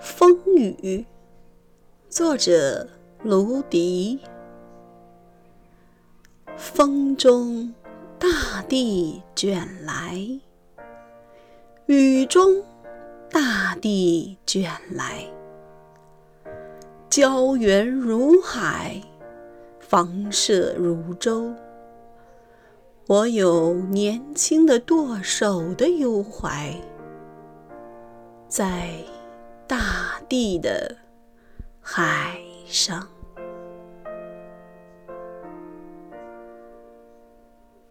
风雨，作者卢迪。风中大地卷来，雨中大地卷来，胶原如海，房舍如舟。我有年轻的舵手的忧怀，在大地的海上。